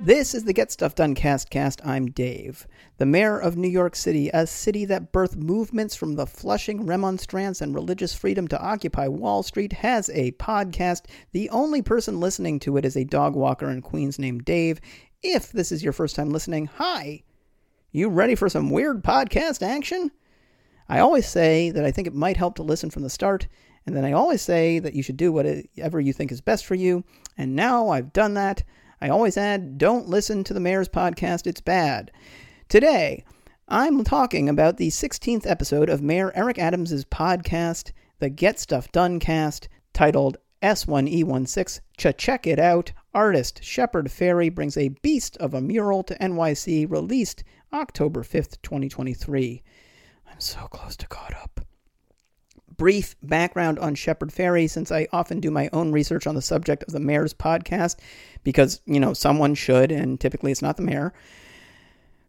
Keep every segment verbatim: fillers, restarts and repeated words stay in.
This is the Get Stuff Done Cast Cast. I'm Dave. The mayor of New York City, a city that birthed movements from the Flushing Remonstrance and religious freedom to Occupy Wall Street, has a podcast. The only person listening to it is a dog walker in Queens named Dave. If this is your first time listening, hi. You ready for some weird podcast action? I always say that I think it might help to listen from the start. And then I always say that you should do whatever you think is best for you. And now I've done that. I always add, don't listen to the mayor's podcast, it's bad. Today, I'm talking about the sixteenth episode of Mayor Eric Adams' podcast, the Get Stuff Done Cast, titled S one E one six, Cha-Check It Out. Artist Shepard Fairey brings a beast of a mural to N Y C, released October fifth, twenty twenty-three. I'm so close to caught up. Brief background on Shepard Fairey, since I often do my own research on the subject of the mayor's podcast, because, you know, someone should, and typically it's not the mayor.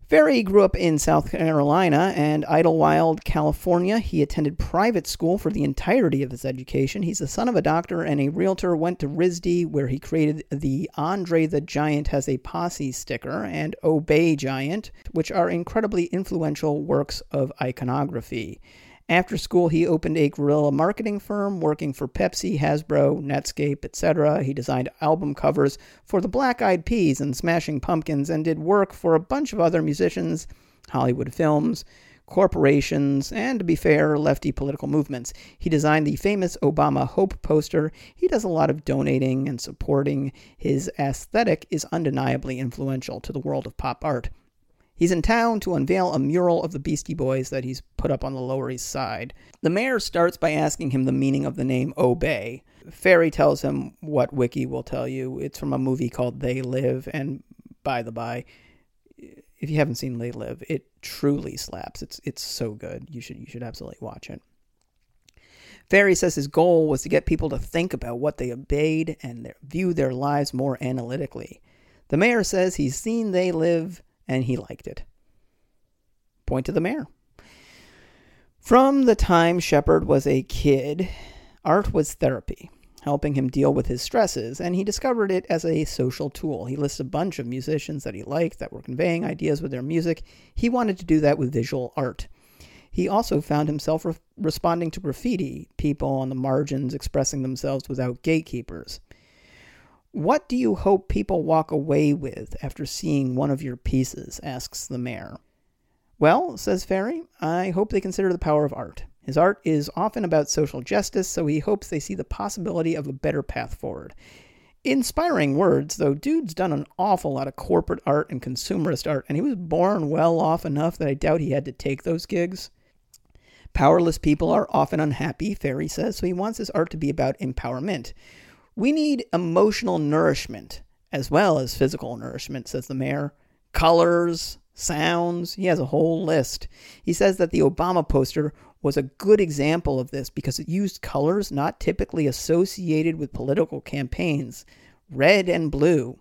Fairey grew up in South Carolina and Idlewild, California. He attended private school for the entirety of his education. He's the son of a doctor and a realtor, went to R I S D, where he created the Andre the Giant Has a Posse sticker and Obey Giant, which are incredibly influential works of iconography. After school, he opened a guerrilla marketing firm, working for Pepsi, Hasbro, Netscape, et cetera. He designed album covers for the Black Eyed Peas and Smashing Pumpkins, and did work for a bunch of other musicians, Hollywood films, corporations, and, to be fair, lefty political movements. He designed the famous Obama Hope poster. He does a lot of donating and supporting. His aesthetic is undeniably influential to the world of pop art. He's in town to unveil a mural of the Beastie Boys that he's put up on the Lower East Side. The mayor starts by asking him the meaning of the name Obey. Fairey tells him what Wiki will tell you. It's from a movie called They Live, and by the by, if you haven't seen They Live, it truly slaps. It's it's so good. You should you should absolutely watch it. Fairey says his goal was to get people to think about what they obeyed and their, view their lives more analytically. The mayor says he's seen They Live, and he liked it. Point to the mayor. From the time Shepard was a kid, art was therapy, helping him deal with his stresses, and he discovered it as a social tool. He lists a bunch of musicians that he liked that were conveying ideas with their music. He wanted to do that with visual art. He also found himself re- responding to graffiti, people on the margins expressing themselves without gatekeepers. What do you hope people walk away with after seeing one of your pieces, asks the mayor. Well, says Fairey, I hope they consider the power of art. His art is often about social justice, so he hopes they see the possibility of a better path forward. Inspiring words, though. Dude's done an awful lot of corporate art and consumerist art, and he was born well off enough that I doubt he had to take those gigs. Powerless people are often unhappy, Fairey says, so he wants his art to be about empowerment. We need emotional nourishment as well as physical nourishment, says the mayor. Colors, sounds, he has a whole list. He says that the Obama poster was a good example of this because it used colors not typically associated with political campaigns. Red and blue.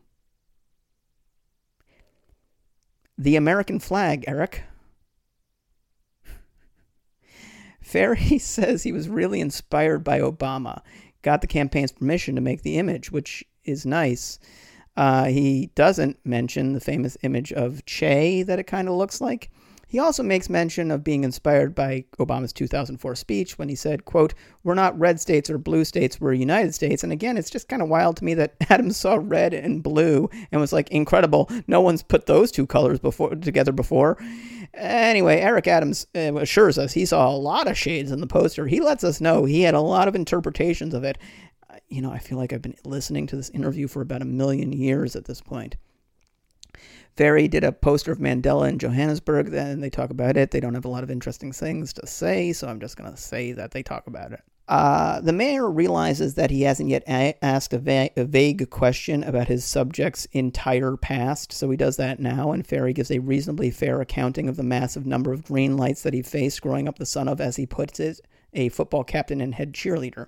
The American flag, Eric. Fairey says he was really inspired by Obama. Got the campaign's permission to make the image, which is nice. Uh, he doesn't mention the famous image of Che that it kind of looks like. He also makes mention of being inspired by Obama's two thousand four speech when he said, quote, we're not red states or blue states, we're United States. And again, it's just kind of wild to me that Adams saw red and blue and was like, incredible, no one's put those two colors before together before. Anyway, Eric Adams assures us he saw a lot of shades in the poster. He lets us know he had a lot of interpretations of it. You know, I feel like I've been listening to this interview for about a million years at this point. Fairey did a poster of Mandela in Johannesburg, and they talk about it. They don't have a lot of interesting things to say, so I'm just going to say that they talk about it. Uh, the mayor realizes that he hasn't yet a- asked a, va- a vague question about his subject's entire past, so he does that now, and Fairey gives a reasonably fair accounting of the massive number of green lights that he faced growing up the son of, as he puts it, a football captain and head cheerleader.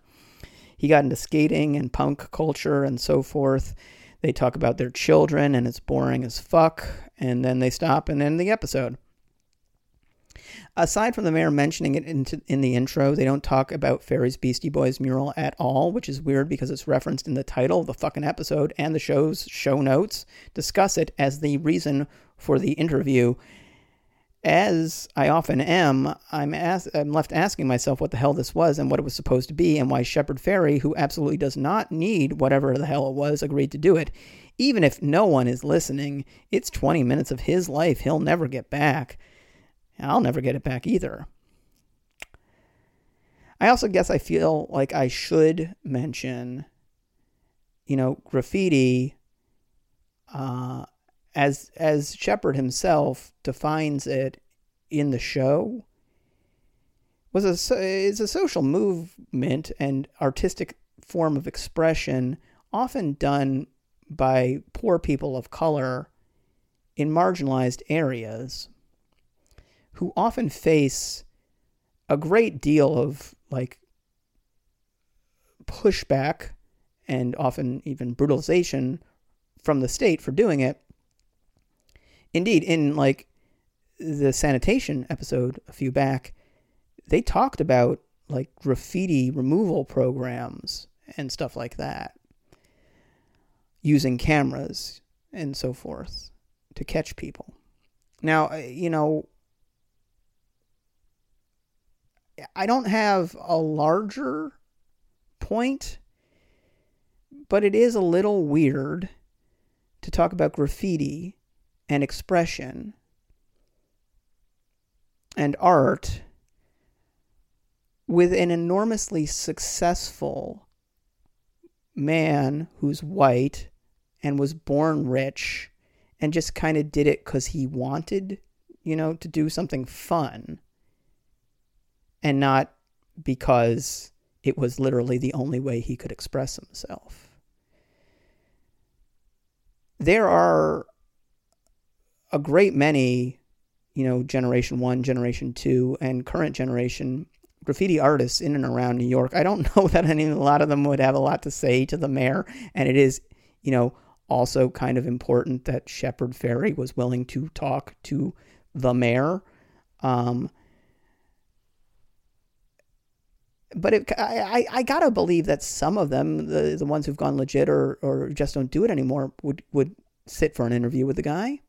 He got into skating and punk culture and so forth. They talk about their children, and it's boring as fuck, and then they stop and end the episode. Aside from the mayor mentioning it in, to, in the intro, they don't talk about Fairey's Beastie Boys mural at all, which is weird because it's referenced in the title of the fucking episode, and the show's show notes discuss it as the reason for the interview. As I often am, I'm, ask, I'm left asking myself what the hell this was and what it was supposed to be, and why Shepard Fairey, who absolutely does not need whatever the hell it was, agreed to do it. Even if no one is listening, it's twenty minutes of his life he'll never get back. I'll never get it back either. I also guess I feel like I should mention, you know, graffiti, uh, as as Shepard himself defines it in the show, was a, is a social movement and artistic form of expression often done by poor people of color in marginalized areas, who often face a great deal of, like, pushback and often even brutalization from the state for doing it. Indeed, in, like, the sanitation episode a few back, they talked about, like, graffiti removal programs and stuff like that, using cameras and so forth to catch people. Now, you know, I don't have a larger point, but it is a little weird to talk about graffiti and expression and art with an enormously successful man who's white and was born rich and just kind of did it because he wanted, you know, to do something fun, and not because it was literally the only way he could express himself. There are a great many, you know, Generation one, Generation two, and current generation graffiti artists in and around New York. I don't know that any, a lot of them would have a lot to say to the mayor, and it is, you know, also kind of important that Shepard Fairey was willing to talk to the mayor. Um... But it, I, I gotta believe that some of them, the, the ones who've gone legit or, or just don't do it anymore, would, would sit for an interview with the guy.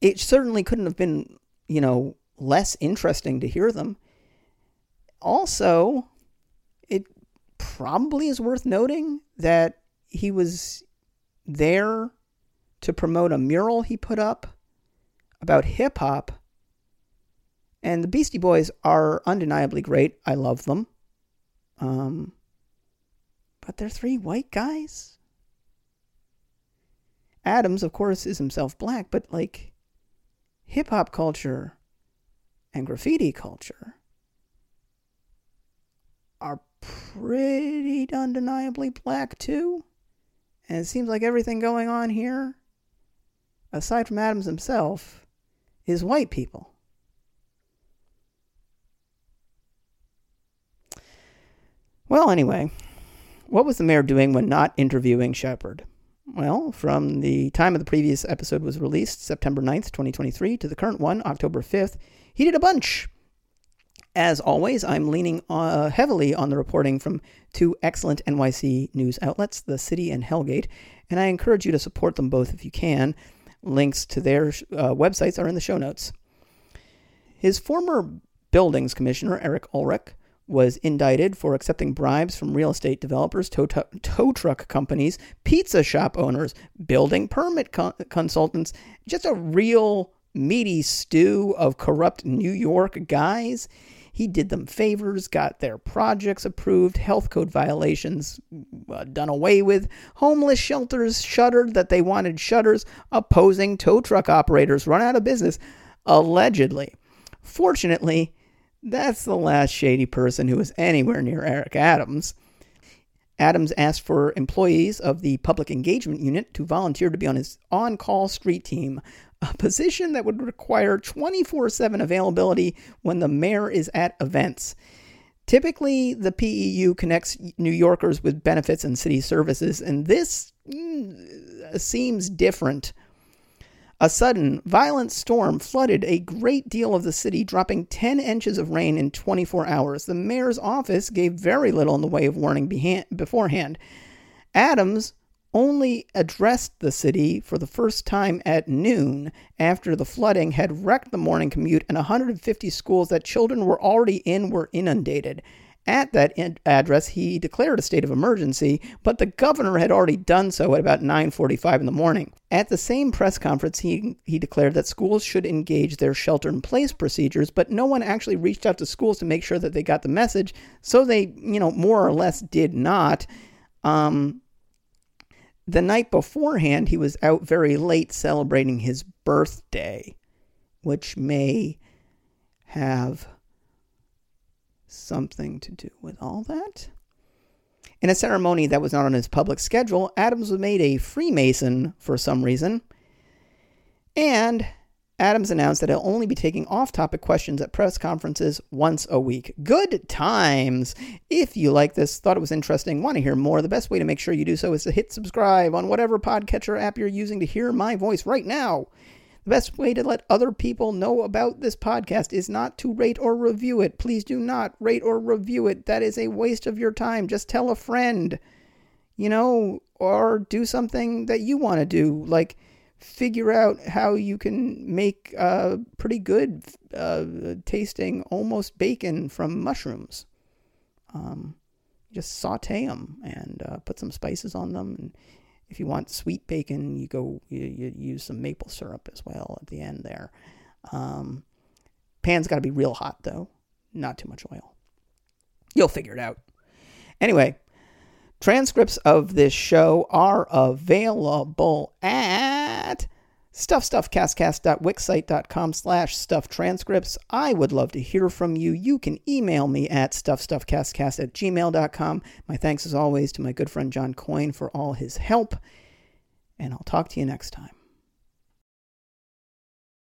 It certainly couldn't have been, you know, less interesting to hear them. Also, it probably is worth noting that he was there to promote a mural he put up about hip-hop. And the Beastie Boys are undeniably great. I love them. Um, but they're three white guys. Adams, of course, is himself black, but, like, hip-hop culture and graffiti culture are pretty undeniably black, too. And it seems like everything going on here, aside from Adams himself, is white people. Well, anyway, what was the mayor doing when not interviewing Shepard? Well, from the time of the previous episode was released, September ninth, twenty twenty-three, to the current one, October fifth, he did a bunch. As always, I'm leaning uh, heavily on the reporting from two excellent N Y C news outlets, The City and Hellgate, and I encourage you to support them both if you can. Links to their uh, websites are in the show notes. His former buildings commissioner, Eric Ulrich, was indicted for accepting bribes from real estate developers, tow, t- tow truck companies, pizza shop owners, building permit co- consultants, just a real meaty stew of corrupt New York guys. He did them favors, got their projects approved, health code violations uh, done away with, homeless shelters shuttered that they wanted shutters, opposing tow truck operators run out of business, allegedly. Fortunately, That's the last shady person who was anywhere near Eric Adams. Adams asked for employees of the Public Engagement Unit to volunteer to be on his on-call street team, a position that would require twenty-four seven availability when the mayor is at events. Typically, the P E U connects New Yorkers with benefits and city services, and this mm, seems different. A sudden, violent storm flooded a great deal of the city, dropping ten inches of rain in twenty-four hours. The mayor's office gave very little in the way of warning beforehand. Adams only addressed the city for the first time at noon, after the flooding had wrecked the morning commute and one hundred fifty schools that children were already in were inundated. At that address, he declared a state of emergency, but the governor had already done so at about nine forty-five in the morning. At the same press conference, he, he declared that schools should engage their shelter-in-place procedures, but no one actually reached out to schools to make sure that they got the message, so they, you know, more or less did not. Um, the night beforehand, he was out very late celebrating his birthday, which may have something to do with all that. In a ceremony that was not on his public schedule, Adams was made a Freemason for some reason, and Adams announced that he'll only be taking off-topic questions at press conferences once a week. Good times! If you like this, thought it was interesting, want to hear more, the best way to make sure you do so is to hit subscribe on whatever podcatcher app you're using to hear my voice right now. The best way to let other people know about this podcast is not to rate or review it. Please do not rate or review it. That is a waste of your time. Just tell a friend, you know, or do something that you want to do. Like, figure out how you can make uh, pretty good uh, tasting almost bacon from mushrooms. Um, just saute them and uh, put some spices on them, and if you want sweet bacon, you go you, you use some maple syrup as well at the end there. Um, pan's got to be real hot, though. Not too much oil. You'll figure it out. Anyway, transcripts of this show are available at stuffstuffcastcast.wixsite.com slash stufftranscripts. I would love to hear from you. You can email me at stuffstuffcastcast at gmail.com. My thanks as always to my good friend John Coyne for all his help, and I'll talk to you next time.